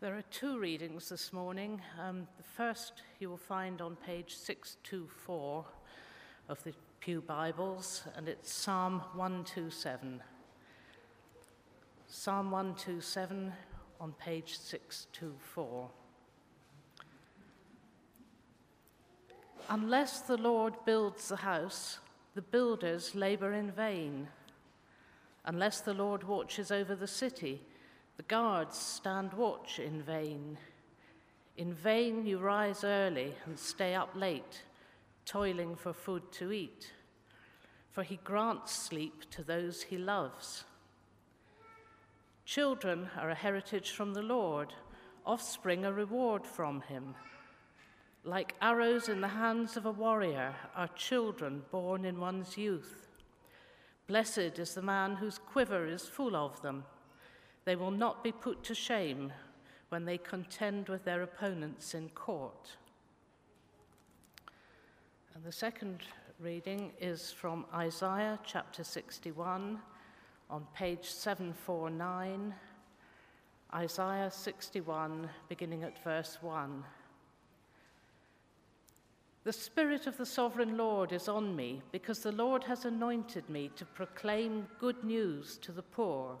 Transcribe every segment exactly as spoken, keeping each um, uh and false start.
There are two readings this morning. Um, the first you will find on page six two four of the Pew Bibles, and it's Psalm one twenty-seven. Psalm one twenty-seven on page six two four. Unless the Lord builds the house, the builders labor in vain. Unless the Lord watches over the city, the guards stand watch in vain. In vain you rise early and stay up late, toiling for food to eat, for he grants sleep to those he loves. Children are a heritage from the Lord, offspring a reward from him. Like arrows in the hands of a warrior are children born in one's youth. Blessed is the man whose quiver is full of them. They will not be put to shame when they contend with their opponents in court. And the second reading is from Isaiah chapter sixty-one on page seven forty-nine, Isaiah sixty-one, beginning at verse one. The Spirit of the Sovereign Lord is on me, because the Lord has anointed me to proclaim good news to the poor.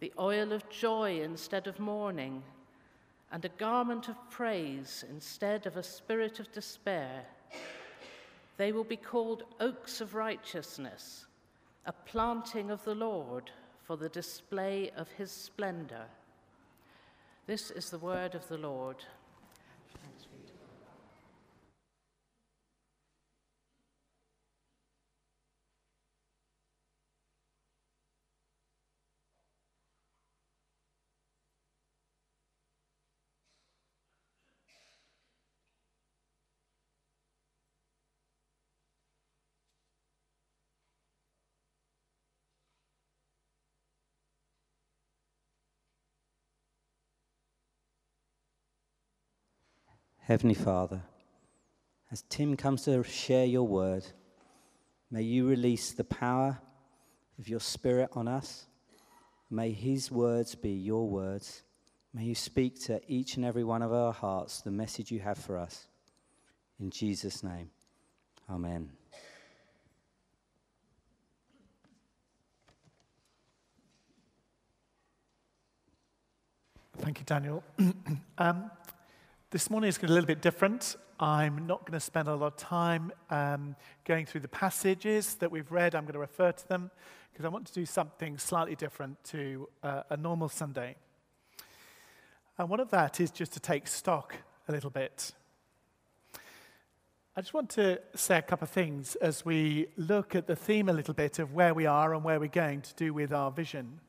the oil of joy instead of mourning, and a garment of praise instead of a spirit of despair. They will be called oaks of righteousness, a planting of the Lord for the display of his splendor. This is the word of the Lord. Heavenly Father, as Tim comes to share your word, may you release the power of your Spirit on us. May his words be your words. May you speak to each and every one of our hearts the message you have for us. In Jesus' name, amen. Thank you, Daniel. um, This morning is going to be a little bit different. I'm not going to spend a lot of time um, going through the passages that we've read. I'm going to refer to them because I want to do something slightly different to uh, a normal Sunday. And one of that is just to take stock a little bit. I just want to say a couple of things as we look at the theme a little bit of where we are and where we're going to do with our vision.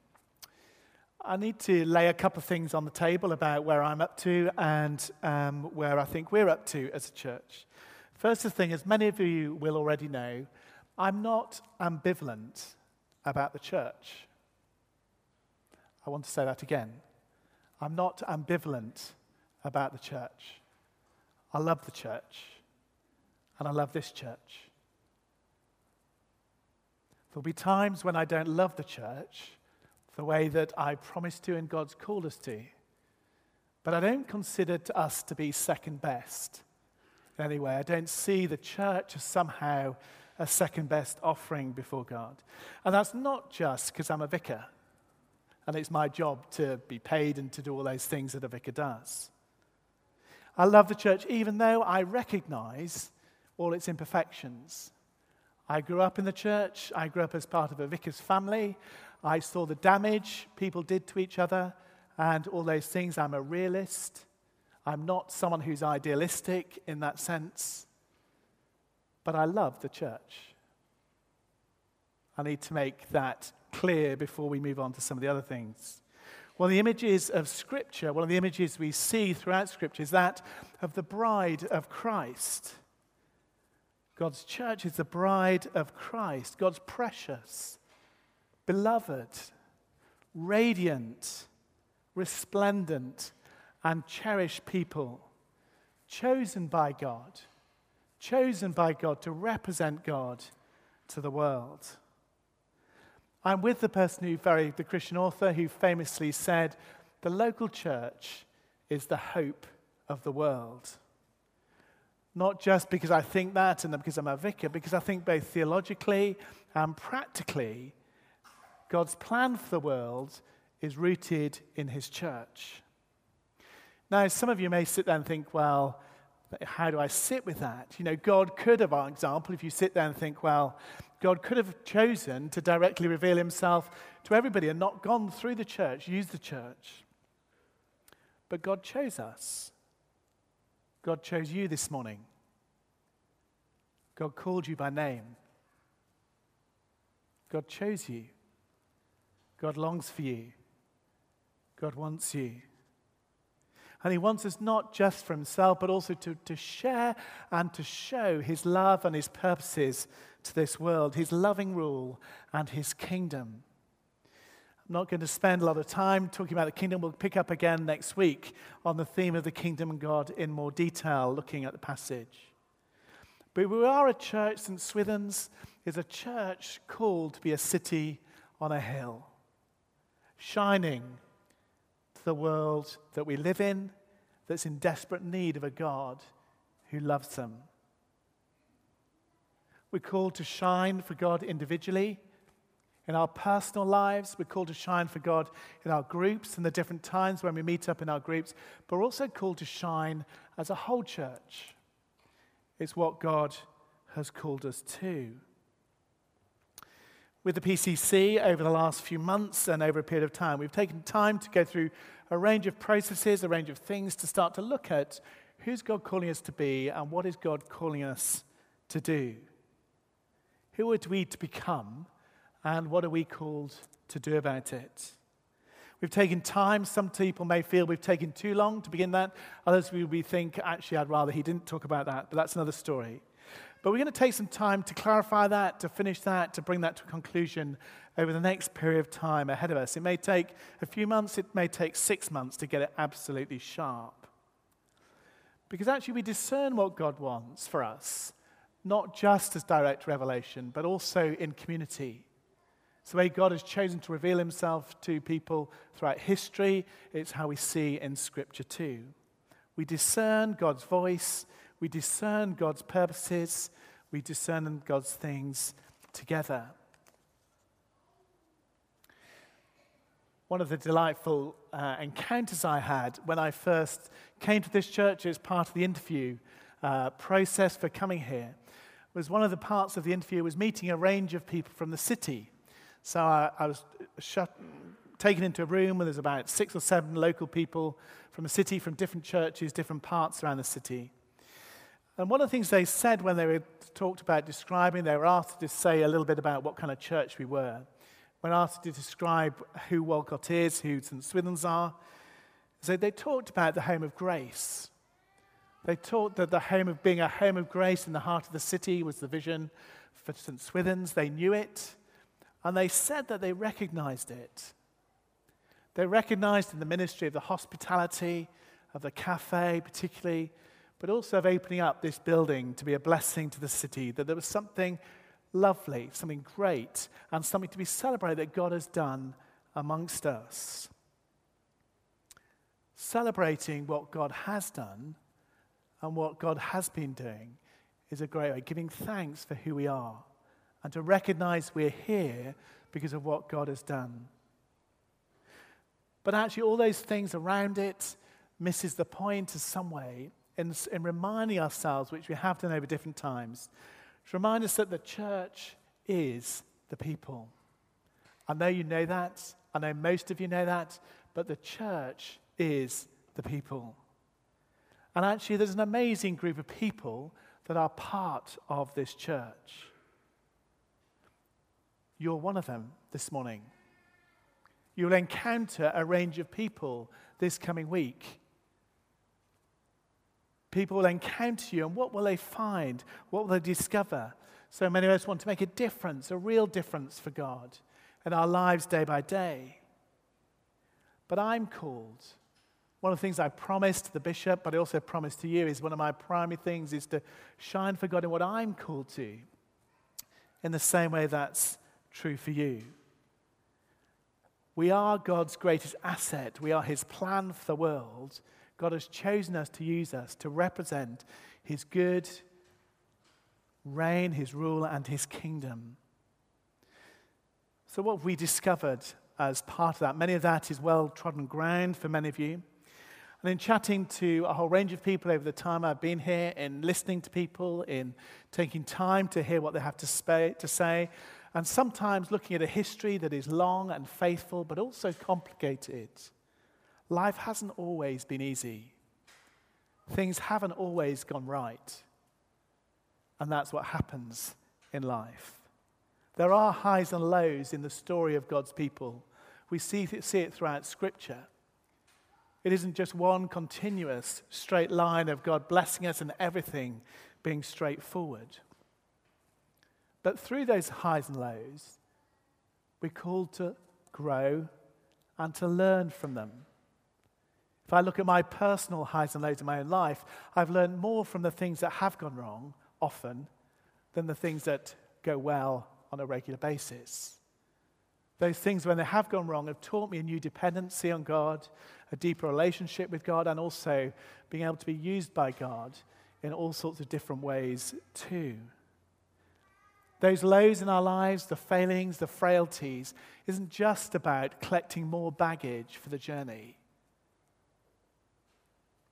I need to lay a couple of things on the table about where I'm up to and um, where I think we're up to as a church. First thing, as many of you will already know, I'm not ambivalent about the church. I want to say that again. I'm not ambivalent about the church. I love the church, and I love this church. There'll be times when I don't love the church, the way that I promised to and God's called us to. But I don't consider us to be second best in any way. I don't see the church as somehow a second best offering before God. And that's not just because I'm a vicar and it's my job to be paid and to do all those things that a vicar does. I love the church even though I recognize all its imperfections. I grew up in the church. I grew up as part of a vicar's family. I saw the damage people did to each other and all those things. I'm a realist. I'm not someone who's idealistic in that sense. But I love the church. I need to make that clear before we move on to some of the other things. One of the images of Scripture, one of the images we see throughout Scripture, is that of the bride of Christ. God's church is the bride of Christ, God's precious, beloved, radiant, resplendent, and cherished people, chosen by God, chosen by God to represent God to the world. I'm with the person who very, the Christian author who famously said, the local church is the hope of the world. Not just because I think that and because I'm a vicar, because I think both theologically and practically, God's plan for the world is rooted in his church. Now, some of you may sit there and think, well, how do I sit with that? You know, God could have, for example, if you sit there and think, well, God could have chosen to directly reveal himself to everybody and not gone through the church, used the church. But God chose us. God chose you this morning. God called you by name. God chose you. God longs for you. God wants you. And he wants us not just for himself, but also to, to share and to show his love and his purposes to this world, his loving rule and his kingdom. I'm not going to spend a lot of time talking about the kingdom. We'll pick up again next week on the theme of the kingdom and God in more detail, looking at the passage. But we are a church, Saint Swithin's is a church called to be a city on a hill, shining the world that we live in, that's in desperate need of a God who loves them. We're called to shine for God individually, in our personal lives. We're called to shine for God in our groups and the different times when we meet up in our groups, but we're also called to shine as a whole church. It's what God has called us to. With the P C C over the last few months and over a period of time, we've taken time to go through a range of processes, a range of things to start to look at who's God calling us to be and what is God calling us to do. Who are we to become and what are we called to do about it? We've taken time. Some people may feel we've taken too long to begin that. Others we think, actually, I'd rather he didn't talk about that, but that's another story. But we're going to take some time to clarify that, to finish that, to bring that to a conclusion over the next period of time ahead of us. It may take a few months, it may take six months to get it absolutely sharp. Because actually we discern what God wants for us, not just as direct revelation, but also in community. It's the way God has chosen to reveal himself to people throughout history. It's how we see in Scripture too. We discern God's voice. We discern God's purposes, we discern God's things together. One of the delightful uh, encounters I had when I first came to this church as part of the interview uh, process for coming here was one of the parts of the interview was meeting a range of people from the city. So I, I was shut, taken into a room where there's about six or seven local people from the city, from different churches, different parts around the city. And one of the things they said when they were talked about describing, they were asked to say a little bit about what kind of church we were. When asked to describe who Walcot is, who Saint Swithin's are, so they talked about the home of grace. They talked that the home of being a home of grace in the heart of the city was the vision for Saint Swithin's. They knew it, and they said that they recognized it. They recognized in the ministry of the hospitality, of the cafe particularly, but also of opening up this building to be a blessing to the city, that there was something lovely, something great, and something to be celebrated that God has done amongst us. Celebrating what God has done and what God has been doing is a great way, giving thanks for who we are and to recognize we're here because of what God has done. But actually all those things around it misses the point in some way. In, in reminding ourselves, which we have done over different times, to remind us that the church is the people. I know you know that. I know most of you know that. But the church is the people. And actually, there's an amazing group of people that are part of this church. You're one of them this morning. You'll encounter a range of people this coming week. People will encounter you, and what will they find? What will they discover? So many of us want to make a difference, a real difference for God in our lives day by day. But I'm called. One of the things I promised the bishop, but I also promised to you, is one of my primary things is to shine for God in what I'm called to. In the same way that's true for you. We are God's greatest asset. We are his plan for the world. God has chosen us to use us to represent his good reign, his rule, and his kingdom. So what have we discovered as part of that? Many of that is well-trodden ground for many of you. And in chatting to a whole range of people over the time I've been here, in listening to people, in taking time to hear what they have to say, and sometimes looking at a history that is long and faithful, but also complicated. Life hasn't always been easy. Things haven't always gone right. And that's what happens in life. There are highs and lows in the story of God's people. We see it throughout Scripture. It isn't just one continuous straight line of God blessing us and everything being straightforward. But through those highs and lows, we're called to grow and to learn from them. If I look at my personal highs and lows in my own life, I've learned more from the things that have gone wrong often than the things that go well on a regular basis. Those things, when they have gone wrong, have taught me a new dependency on God, a deeper relationship with God, and also being able to be used by God in all sorts of different ways too. Those lows in our lives, the failings, the frailties, isn't just about collecting more baggage for the journey,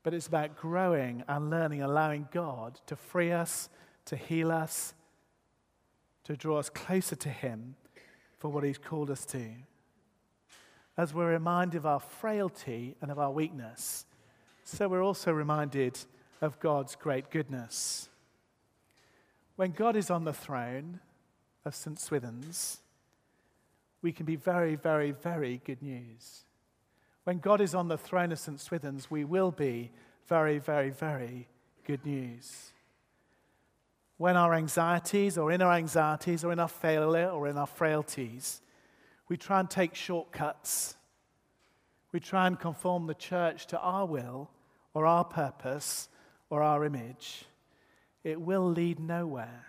but it's about growing and learning, allowing God to free us, to heal us, to draw us closer to him, for what he's called us to. As we're reminded of our frailty and of our weakness, so we're also reminded of God's great goodness. When God is on the throne of Saint Swithin's, we can be very, very, very good news. When God is on the throne of Saint Swithin's, we will be very, very, very good news. When our anxieties or in our anxieties or in our failure or in our frailties, we try and take shortcuts. We try and conform the church to our will or our purpose or our image. It will lead nowhere.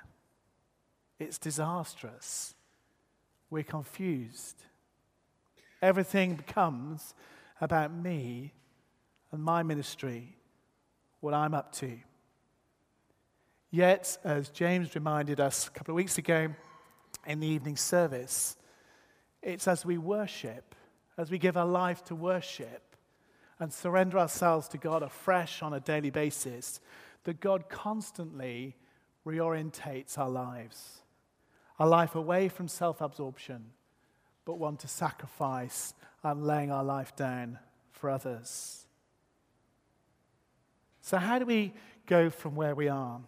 It's disastrous. We're confused. Everything becomes about me and my ministry, what I'm up to. Yet, as James reminded us a couple of weeks ago in the evening service, it's as we worship, as we give our life to worship and surrender ourselves to God afresh on a daily basis, that God constantly reorientates our lives, our life away from self-absorption, but one to sacrifice and laying our life down for others. So how do we go from where we are?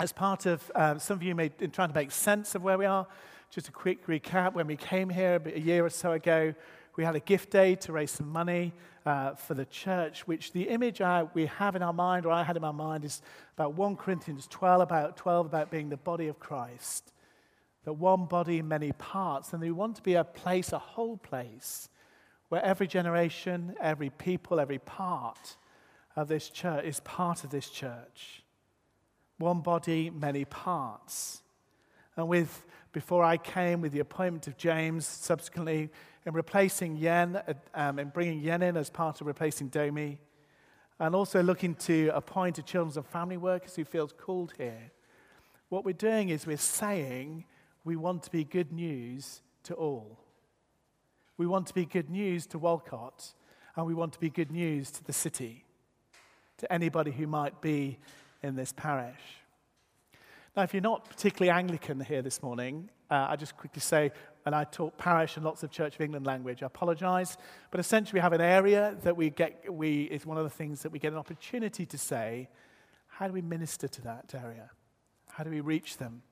As part of, um, some of you may be trying to make sense of where we are, just a quick recap. When we came here a year or so ago, we had a gift day to raise some money uh, for the church, which the image I, we have in our mind, or I had in my mind, is about First Corinthians twelve, about twelve, about being the body of Christ. That one body, many parts, and we want to be a place, a whole place, where every generation, every people, every part of this church is part of this church. One body, many parts. And with, before I came, with the appointment of James, subsequently, in replacing Yen, um, in bringing Yen in as part of replacing Domi, and also looking to appoint a children's and family workers who feels called here, what we're doing is we're saying we want to be good news to all. We want to be good news to Walcot, and we want to be good news to the city, to anybody who might be in this parish. Now, if you're not particularly Anglican here this morning, uh, I just quickly say, and I talk parish and lots of Church of England language, I apologise, but essentially we have an area that we get, we is one of the things that we get an opportunity to say, how do we minister to that area? How do we reach them?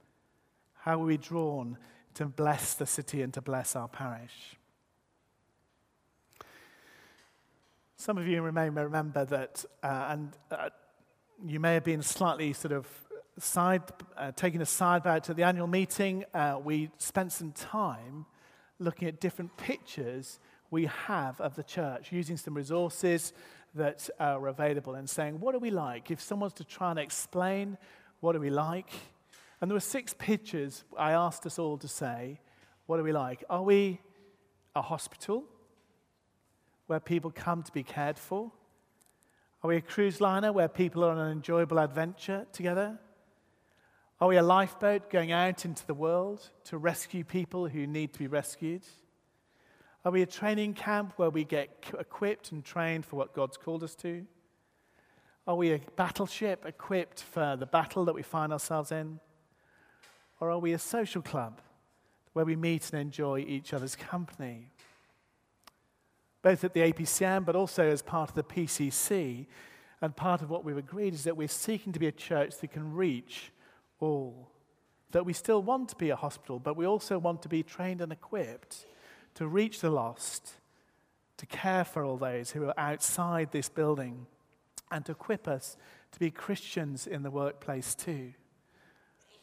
How are we drawn to bless the city and to bless our parish? Some of you may remember that, uh, and uh, you may have been slightly sort of side, uh, taking a sidebar to the annual meeting. Uh, we spent some time looking at different pictures we have of the church, using some resources that are available and saying, what are we like? If someone's to try and explain, what are we like? And there were six pictures I asked us all to say, what are we like? Are we a hospital where people come to be cared for? Are we a cruise liner where people are on an enjoyable adventure together? Are we a lifeboat going out into the world to rescue people who need to be rescued? Are we a training camp where we get equipped and trained for what God's called us to? Are we a battleship equipped for the battle that we find ourselves in? Or are we a social club where we meet and enjoy each other's company? Both at the A P C M, but also as part of the P C C. And part of what we've agreed is that we're seeking to be a church that can reach all. That we still want to be a hospital, but we also want to be trained and equipped to reach the lost, to care for all those who are outside this building, and to equip us to be Christians in the workplace too.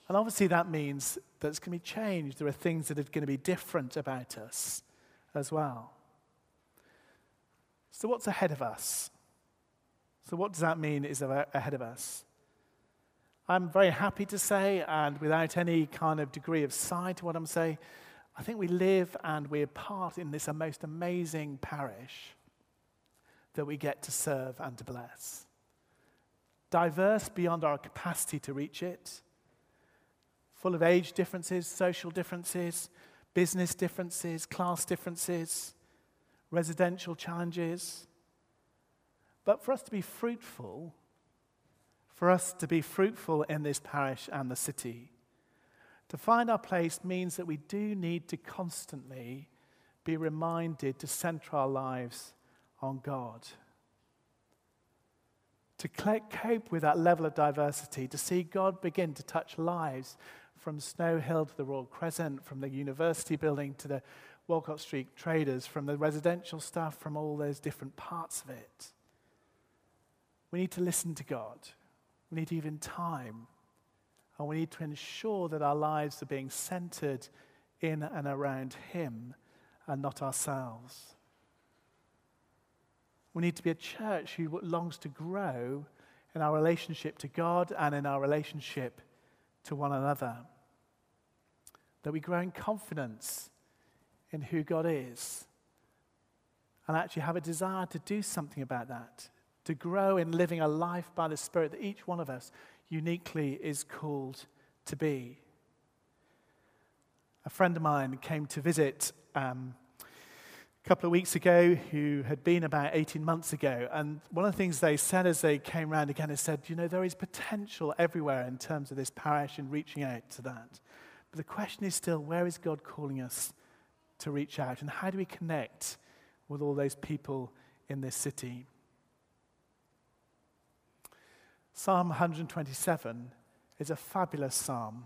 And obviously that means that it's going to be changed. There are things that are going to be different about us as well. So what's ahead of us? So what does that mean is ahead of us? I'm very happy to say, and without any kind of degree of side to what I'm saying, I think we live and we're part in this most amazing parish that we get to serve and to bless. Diverse beyond our capacity to reach it, full of age differences, social differences, business differences, class differences, residential challenges. But for us to be fruitful, for us to be fruitful in this parish and the city, to find our place means that we do need to constantly be reminded to centre our lives on God. To cope with that level of diversity, to see God begin to touch lives from Snow Hill to the Royal Crescent, from the university building to the Walcot Street traders, from the residential stuff, from all those different parts of it. We need to listen to God. We need to give Him time. And we need to ensure that our lives are being centered in and around Him and not ourselves. We need to be a church who longs to grow in our relationship to God and in our relationship to one another. That we grow in confidence in who God is, and actually have a desire to do something about that, to grow in living a life by the Spirit that each one of us uniquely is called to be. A friend of mine came to visit um, a couple of weeks ago who had been about eighteen months ago, and one of the things they said as they came round again is said, you know, there is potential everywhere in terms of this parish and reaching out to that. But the question is still, where is God calling us to reach out, and how do we connect with all those people in this city? Psalm one twenty-seven is a fabulous psalm.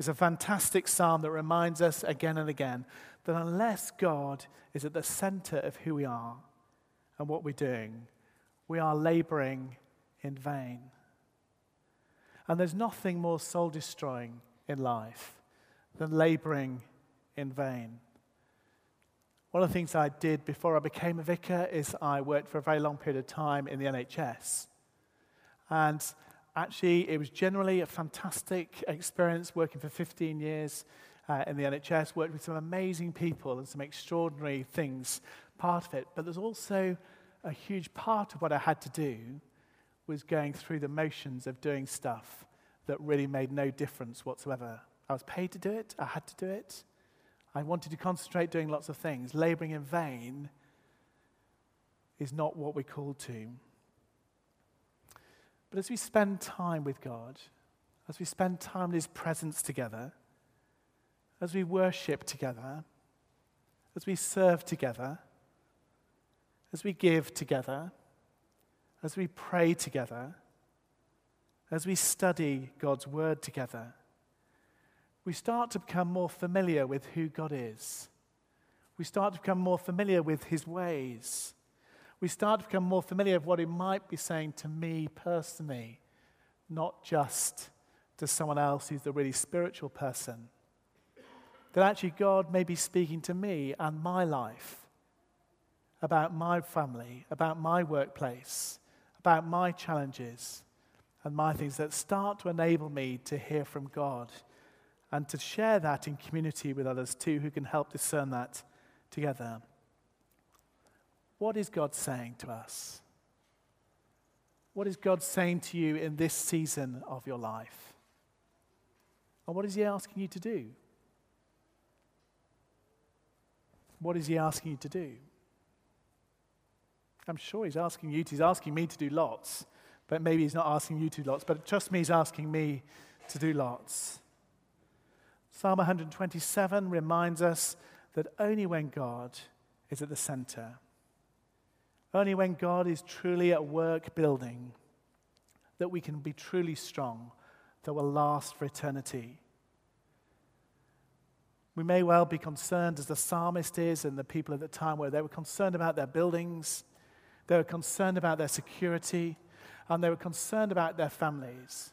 It's a fantastic psalm that reminds us again and again that unless God is at the center of who we are and what we're doing, we are laboring in vain. And there's nothing more soul-destroying in life than laboring in vain. One of the things I did before I became a vicar is I worked for a very long period of time in the N H S. And actually, it was generally a fantastic experience working for fifteen years uh, in the N H S, worked with some amazing people and some extraordinary things, part of it. But there's also a huge part of what I had to do was going through the motions of doing stuff that really made no difference whatsoever. I was paid to do it, I had to do it. I wanted to concentrate doing lots of things. Labouring in vain is not what we're called to. But as we spend time with God, as we spend time in His presence together, as we worship together, as we serve together, as we give together, as we pray together, as we study God's Word together, we start to become more familiar with who God is. We start to become more familiar with His ways. we start to become more familiar with what it might be saying to me personally, not just to someone else who's the really spiritual person. That actually God may be speaking to me and my life, about my family, about my workplace, about my challenges and my things that start to enable me to hear from God and to share that in community with others too who can help discern that together. What is God saying to us? What is God saying to you in this season of your life? And what is he asking you to do? What is he asking you to do? I'm sure he's asking you to, he's asking me to do lots, but maybe he's not asking you to do lots, but trust me, he's asking me to do lots. Psalm one twenty-seven reminds us that only when God is at the center, only when God is truly at work building, that we can be truly strong, that will last for eternity. We may well be concerned, as the psalmist is and the people at the time where they were concerned about their buildings. They were concerned about their security, and they were concerned about their families.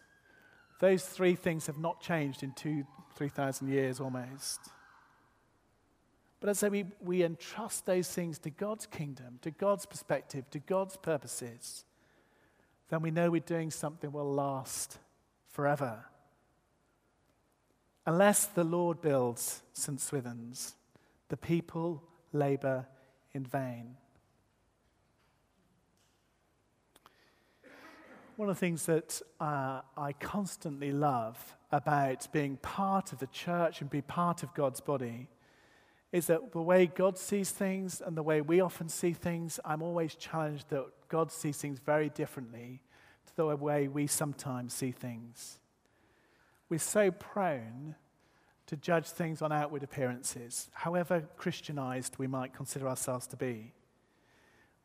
Those three things have not changed in two, three thousand years almost. But as I say, we, we entrust those things to God's kingdom, to God's perspective, to God's purposes, then we know we're doing something that will last forever. Unless the Lord builds Saint Swithin's, the people labor in vain. One of the things that uh, I constantly love about being part of the church and be part of God's body is that the way God sees things and the way we often see things, I'm always challenged that God sees things very differently to the way we sometimes see things. We're so prone to judge things on outward appearances, however Christianized we might consider ourselves to be.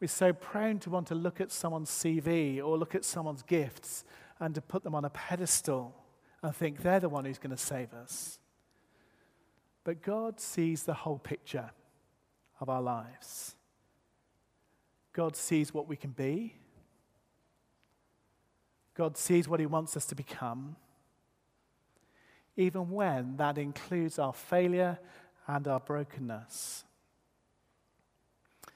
We're so prone to want to look at someone's C V or look at someone's gifts and to put them on a pedestal and think they're the one who's going to save us. But God sees the whole picture of our lives. God sees what we can be. God sees what he wants us to become, even when that includes our failure and our brokenness. I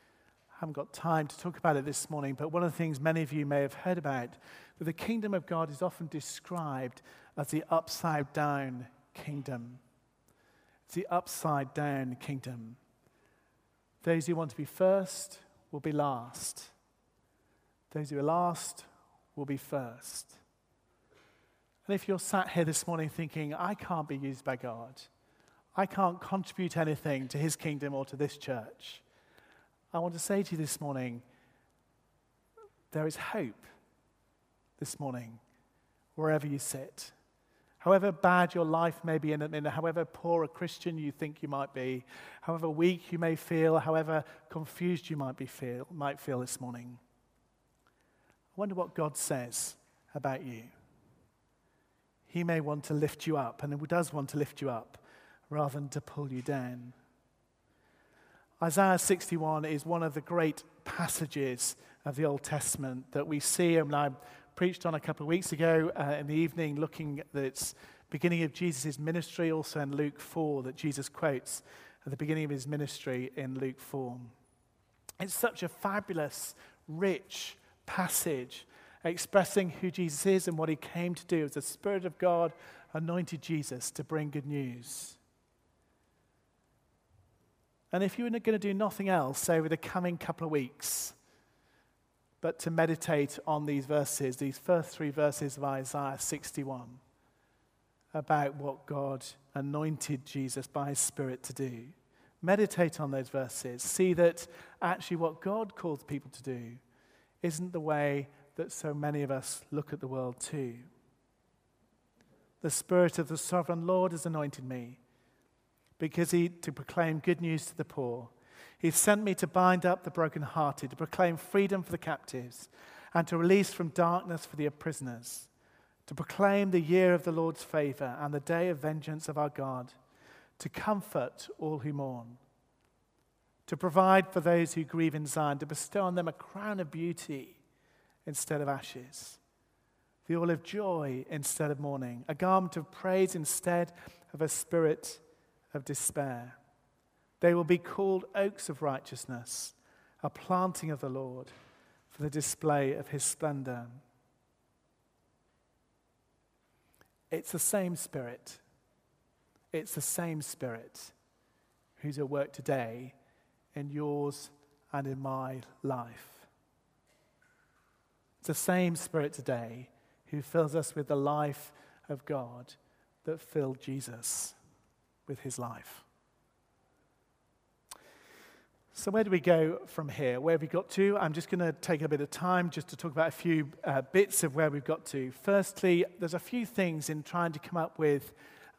haven't got time to talk about it this morning, but one of the things many of you may have heard about, that the kingdom of God is often described as the upside-down kingdom. It's the upside-down kingdom. Those who want to be first will be last. Those who are last will be first. And if you're sat here this morning thinking, I can't be used by God, I can't contribute anything to his kingdom or to this church, I want to say to you this morning, there is hope this morning, wherever you sit. However bad your life may be, in, in however poor a Christian you think you might be, however weak you may feel, however confused you might be feel might feel this morning. I wonder what God says about you. He may want to lift you up, and he does want to lift you up, rather than to pull you down. Isaiah sixty-one is one of the great passages of the Old Testament that we see, and I preached on a couple of weeks ago uh, in the evening, looking at the beginning of Jesus' ministry, also in Luke four, that Jesus quotes at the beginning of his ministry in Luke four. It's such a fabulous, rich passage expressing who Jesus is and what he came to do. As the Spirit of God anointed Jesus to bring good news. And if you were going to do nothing else over the coming couple of weeks, but to meditate on these verses, these first three verses of Isaiah sixty-one, about what God anointed Jesus by his Spirit to do, meditate on those verses. See that actually what God calls people to do isn't the way that so many of us look at the world too. The Spirit of the Sovereign Lord has anointed me, because he to proclaim good news to the poor. He sent me to bind up the brokenhearted, to proclaim freedom for the captives, and to release from darkness for the prisoners, to proclaim the year of the Lord's favor and the day of vengeance of our God, to comfort all who mourn, to provide for those who grieve in Zion, to bestow on them a crown of beauty instead of ashes, the oil of joy instead of mourning, a garment of praise instead of a spirit of despair. They will be called oaks of righteousness, a planting of the Lord for the display of his splendor. It's the same Spirit. It's the same Spirit who's at work today in yours and in my life. It's the same Spirit today who fills us with the life of God that filled Jesus with his life. So where do we go from here? Where have we got to? I'm just going to take a bit of time just to talk about a few uh, bits of where we've got to. Firstly, there's a few things in trying to come up with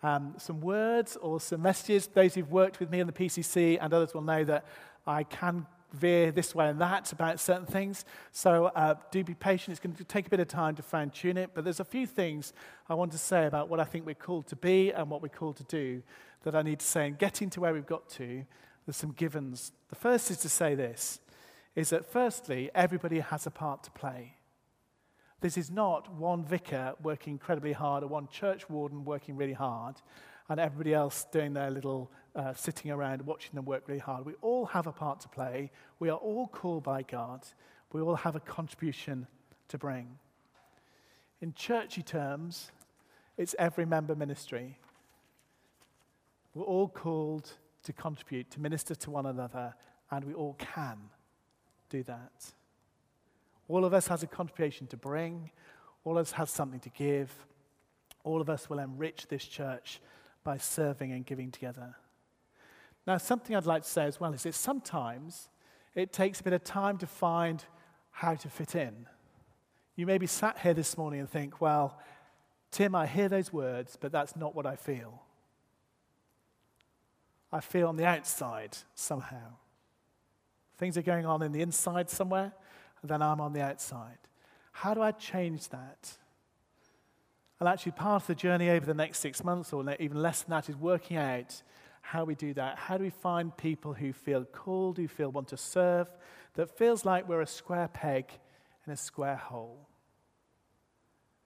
um, some words or some messages. Those who've worked with me in the P C C and others will know that I can veer this way and that about certain things. So uh, do be patient. It's going to take a bit of time to fine-tune it. But there's a few things I want to say about what I think we're called to be and what we're called to do that I need to say. And getting to where we've got to, there's some givens. The first is to say this, is that firstly, everybody has a part to play. This is not one vicar working incredibly hard or one church warden working really hard and everybody else doing their little uh, sitting around watching them work really hard. We all have a part to play. We are all called by God. We all have a contribution to bring. In churchy terms, it's every member ministry. We're all called to contribute, to minister to one another, and we all can do that. All of us has a contribution to bring. All of us has something to give. All of us will enrich this church by serving and giving together. Now, something I'd like to say as well is that sometimes it takes a bit of time to find how to fit in. You may be sat here this morning and think, well, Tim, I hear those words, but that's not what I feel. I feel on the outside somehow. Things are going on in the inside somewhere, and then I'm on the outside. How do I change that? And actually, part of the journey over the next six months, or even less than that, is working out how we do that. How do we find people who feel called, who feel want to serve, that feels like we're a square peg in a square hole?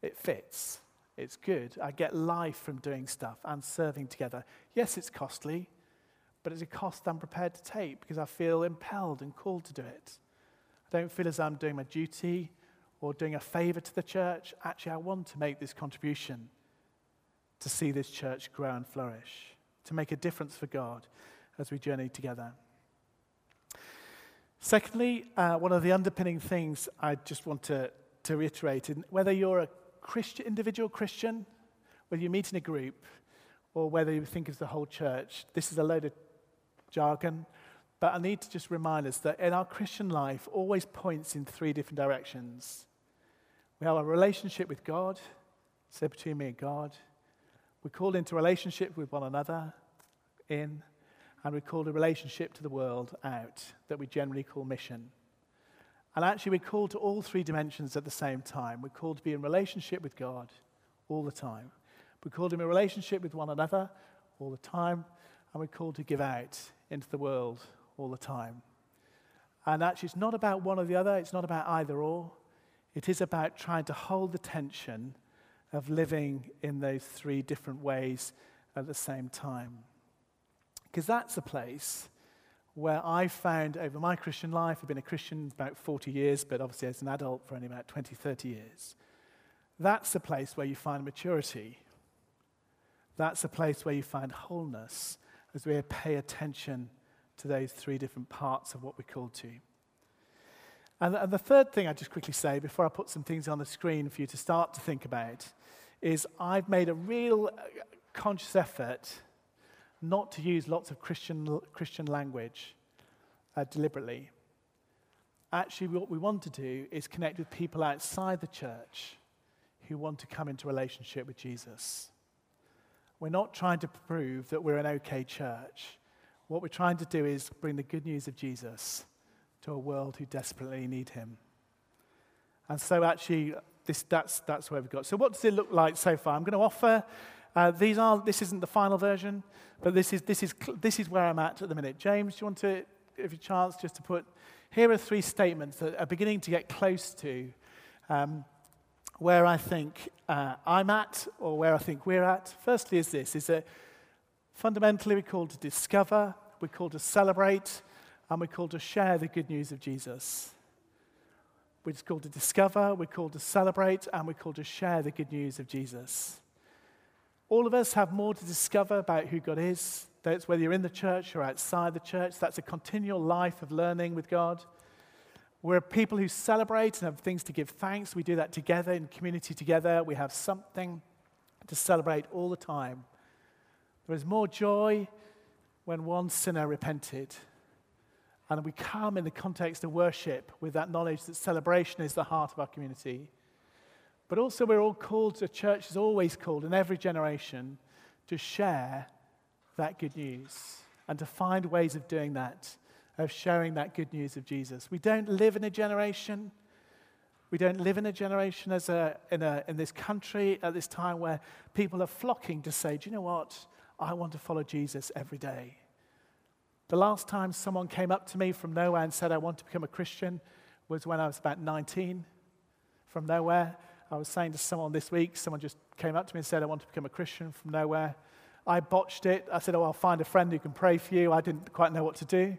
It fits. It's good. I get life from doing stuff and serving together. Yes, it's costly, but it's a cost I'm prepared to take because I feel impelled and called to do it. I don't feel as I'm doing my duty or doing a favor to the church. Actually, I want to make this contribution to see this church grow and flourish, to make a difference for God as we journey together. Secondly, uh, one of the underpinning things I just want to, to reiterate, whether you're a Christian, individual Christian, whether you meet in a group, or whether you think of the whole church, this is a load of jargon, but I need to just remind us that in our Christian life always points in three different directions. We have a relationship with God, so between me and God. We're called into relationship with one another, in, and we're called a relationship to the world, out, that we generally call mission. And actually, we're called to all three dimensions at the same time. We're called to be in relationship with God all the time. We're called to be in relationship with one another all the time. And we're called to give out into the world all the time. And actually, it's not about one or the other. It's not about either or. It is about trying to hold the tension of living in those three different ways at the same time. Because that's the place where I found over my Christian life, I've been a Christian about forty years, but obviously as an adult for only about twenty, thirty years. That's the place where you find maturity. That's the place where you find wholeness, as we pay attention to those three different parts of what we're called to. And, and the third thing I just quickly say, before I put some things on the screen for you to start to think about, is I've made a real conscious effort not to use lots of Christian Christian language uh, deliberately. Actually, what we want to do is connect with people outside the church who want to come into relationship with Jesus. We're not trying to prove that we're an okay church. What we're trying to do is bring the good news of Jesus to a world who desperately need him. And so actually, this that's that's where we've got. So what does it look like so far? I'm going to offer... Uh, these are. This isn't the final version, but this is this is this is where I'm at at the minute. James, do you want to give you a chance just to put, here are three statements that are beginning to get close to um, where I think uh, I'm at, or where I think we're at. Firstly is this, is that fundamentally we're called to discover, we're called to celebrate, and we're called to share the good news of Jesus. We're called to discover, we're called to celebrate, and we're called to share the good news of Jesus. All of us have more to discover about who God is. That's whether you're in the church or outside the church. That's a continual life of learning with God. We're people who celebrate and have things to give thanks. We do that together in community together. We have something to celebrate all the time. There is more joy when one sinner repented. And we come in the context of worship with that knowledge that celebration is the heart of our community. But also we're all called, the church is always called in every generation, to share that good news and to find ways of doing that, of sharing that good news of Jesus. We don't live in a generation, we don't live in a generation as a in, a, in this country at this time where people are flocking to say, do you know what, I want to follow Jesus every day. The last time someone came up to me from nowhere and said, I want to become a Christian, was when I was about nineteen, from nowhere. I was saying to someone this week, someone just came up to me and said, I want to become a Christian from nowhere. I botched it. I said, oh, I'll find a friend who can pray for you. I didn't quite know what to do.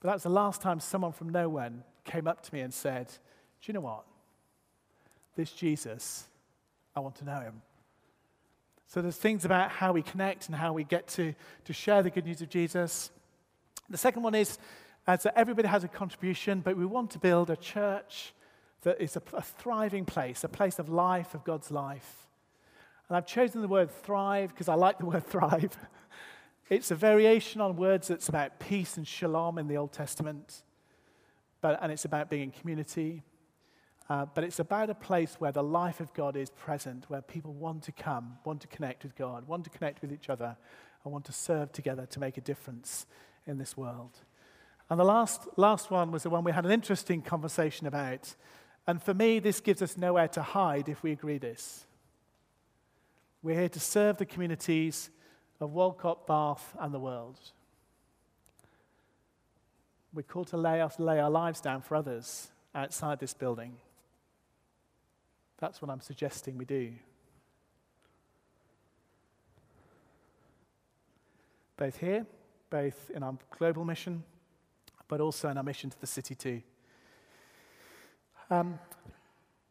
But that was the last time someone from nowhere came up to me and said, do you know what? This Jesus, I want to know him. So there's things about how we connect and how we get to, to share the good news of Jesus. The second one is uh, that everybody has a contribution, but we want to build a church that is a, a thriving place, a place of life, of God's life. And I've chosen the word thrive because I like the word thrive. It's a variation on words that's about peace and shalom in the Old Testament, but and it's about being in community. Uh, but it's about a place where the life of God is present, where people want to come, want to connect with God, want to connect with each other, and want to serve together to make a difference in this world. And the last last one was the one we had an interesting conversation about. And for me, this gives us nowhere to hide if we agree this. We're here to serve the communities of Walcot, Bath, and the world. We're called to lay our, lay our lives down for others outside this building. That's what I'm suggesting we do. Both here, both in our global mission, but also in our mission to the city too. Um,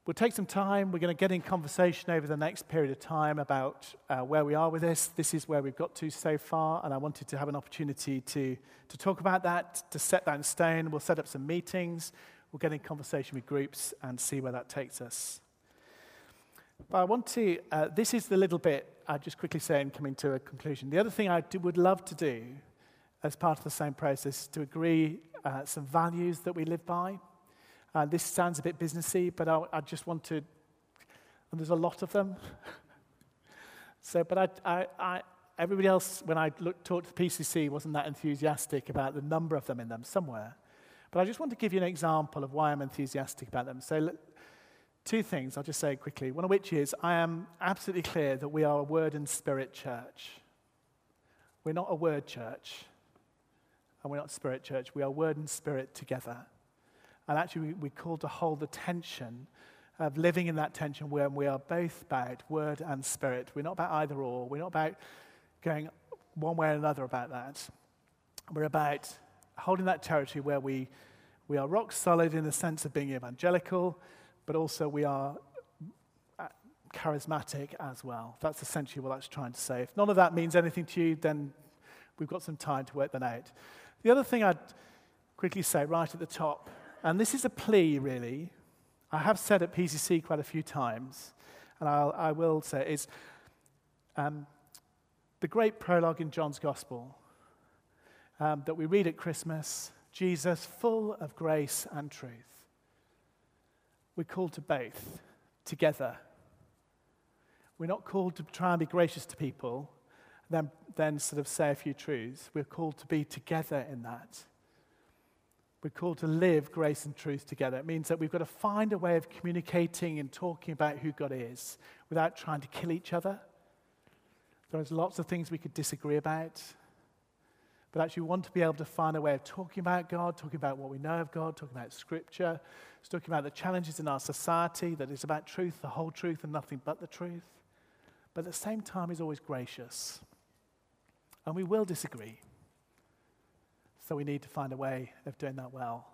we'll take some time. We're going to get in conversation over the next period of time about uh, where we are with this. This is where we've got to so far, and I wanted to have an opportunity to, to talk about that, to set that in stone. We'll set up some meetings. We'll get in conversation with groups and see where that takes us. But I want to, uh, this is the little bit I'll just quickly say and coming to a conclusion. The other thing I do, would love to do as part of the same process is to agree uh, some values that we live by. Uh, this sounds a bit businessy, but I, I just want to, and there's a lot of them. so, but I, I, I, everybody else, when I look, talked to the P C C, wasn't that enthusiastic about the number of them in them somewhere. But I just want to give you an example of why I'm enthusiastic about them. So look, two things I'll just say quickly. One of which is I am absolutely clear that we are a word and spirit church. We're not a word church, and we're not a spirit church. We are word and spirit together. And actually, we're called to hold the tension of living in that tension where we are both about word and spirit. We're not about either or. We're not about going one way or another about that. We're about holding that territory where we, we are rock solid in the sense of being evangelical, but also we are charismatic as well. That's essentially what that's trying to say. If none of that means anything to you, then we've got some time to work that out. The other thing I'd quickly say right at the top, and this is a plea, really. I have said at P C C quite a few times, and I'll, I will say it, is um, the great prologue in John's Gospel um, that we read at Christmas, Jesus full of grace and truth. We're called to both, together. We're not called to try and be gracious to people, then, then sort of say a few truths. We're called to be together in that. We're called to live grace and truth together. It means that we've got to find a way of communicating and talking about who God is without trying to kill each other. There's lots of things we could disagree about, But actually want to be able to find a way of talking about God, talking about what we know of God, talking about Scripture. It's talking about the challenges in our society, that it's about truth, the whole truth, and nothing but the truth. But at the same time, he's always gracious. And we will disagree. So we need to find a way of doing that well,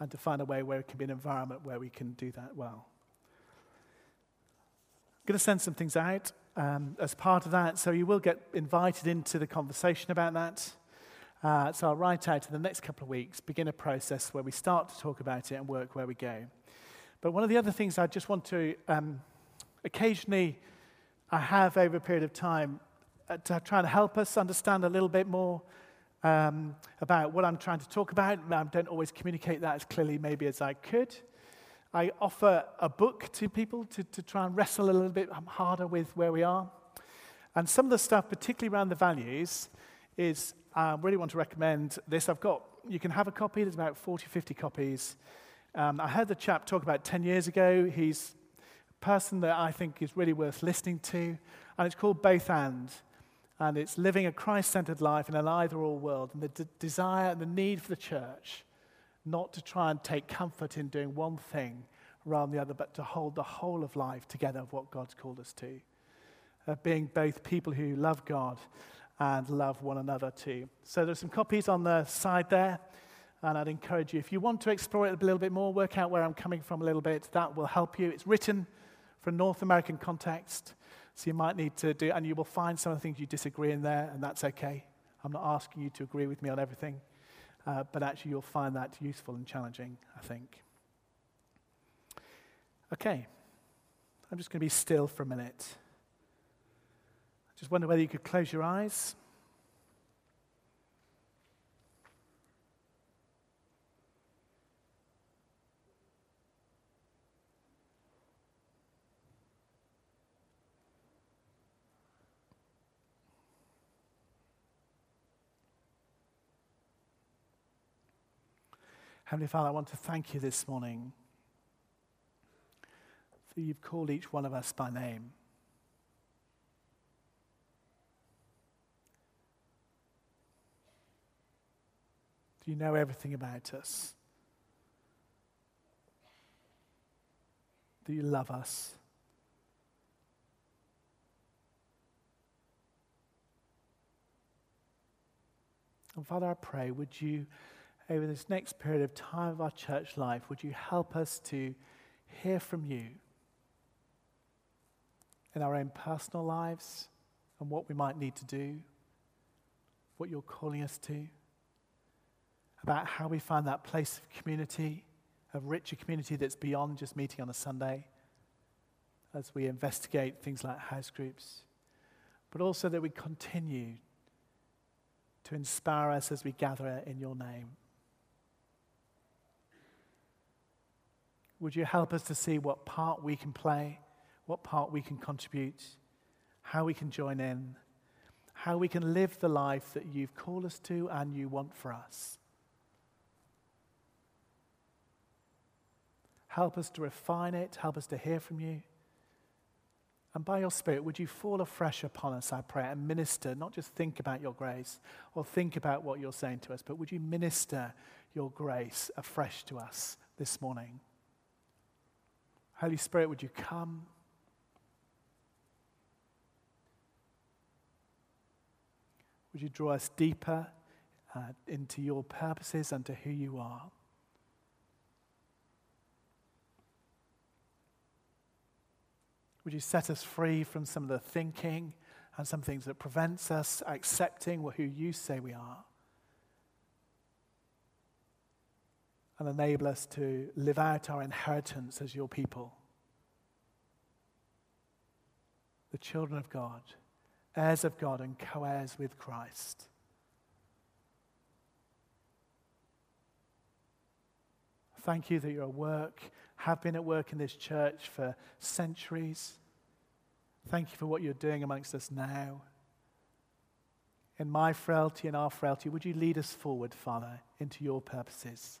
and to find a way where it can be an environment where we can do that well. I'm going to send some things out um, as part of that, so you will get invited into the conversation about that. Uh, so I'll write out in the next couple of weeks, begin a process where we start to talk about it and work where we go. But one of the other things I just want to, um, occasionally I have over a period of time, uh, to try and help us understand a little bit more um, about what I'm trying to talk about. I don't always communicate that as clearly maybe as I could. I offer a book to people to, to try and wrestle a little bit harder with where we are. And some of the stuff, particularly around the values, is... I really want to recommend this. I've got, you can have a copy. There's about forty, fifty copies. Um, I heard the chap talk about ten years ago. He's a person that I think is really worth listening to. And it's called Both And. And it's living a Christ-centered life in an either-or world. And the d- desire and the need for the church not to try and take comfort in doing one thing rather than the other, but to hold the whole of life together of what God's called us to. Of being both people who love God and love one another too. So there's some copies on the side there, and I'd encourage you, if you want to explore it a little bit more, work out where I'm coming from a little bit, that will help you. It's written for a North American context, so you might need to do, and you will find some of the things you disagree in there, and that's okay. I'm not asking you to agree with me on everything, uh, but actually you'll find that useful and challenging, I think. Okay, I'm just going to be still for a minute. Just wonder whether you could close your eyes. Heavenly Father, I want to thank you this morning that you've called each one of us by name. You know everything about us. Do you love us? And Father, I pray, would you, over this next period of time of our church life, would you help us to hear from you in our own personal lives and what we might need to do, what you're calling us to, about how we find that place of community, of richer community that's beyond just meeting on a Sunday, as we investigate things like house groups, but also that we continue to inspire us as we gather in your name. Would you help us to see what part we can play, what part we can contribute, how we can join in, how we can live the life that you've called us to and you want for us. Help us to refine it. Help us to hear from you. And by your Spirit, would you fall afresh upon us, I pray, and minister, not just think about your grace or think about what you're saying to us, but would you minister your grace afresh to us this morning? Holy Spirit, would you come? Would you draw us deeper uh, into your purposes and to who you are? Would you set us free from some of the thinking and some things that prevents us accepting who you say we are, and enable us to live out our inheritance as your people, the children of God, heirs of God and co-heirs with Christ. Thank you that you're at work, have been at work in this church for centuries. Thank you for what you're doing amongst us now. In my frailty and our frailty, would you lead us forward, Father, into your purposes?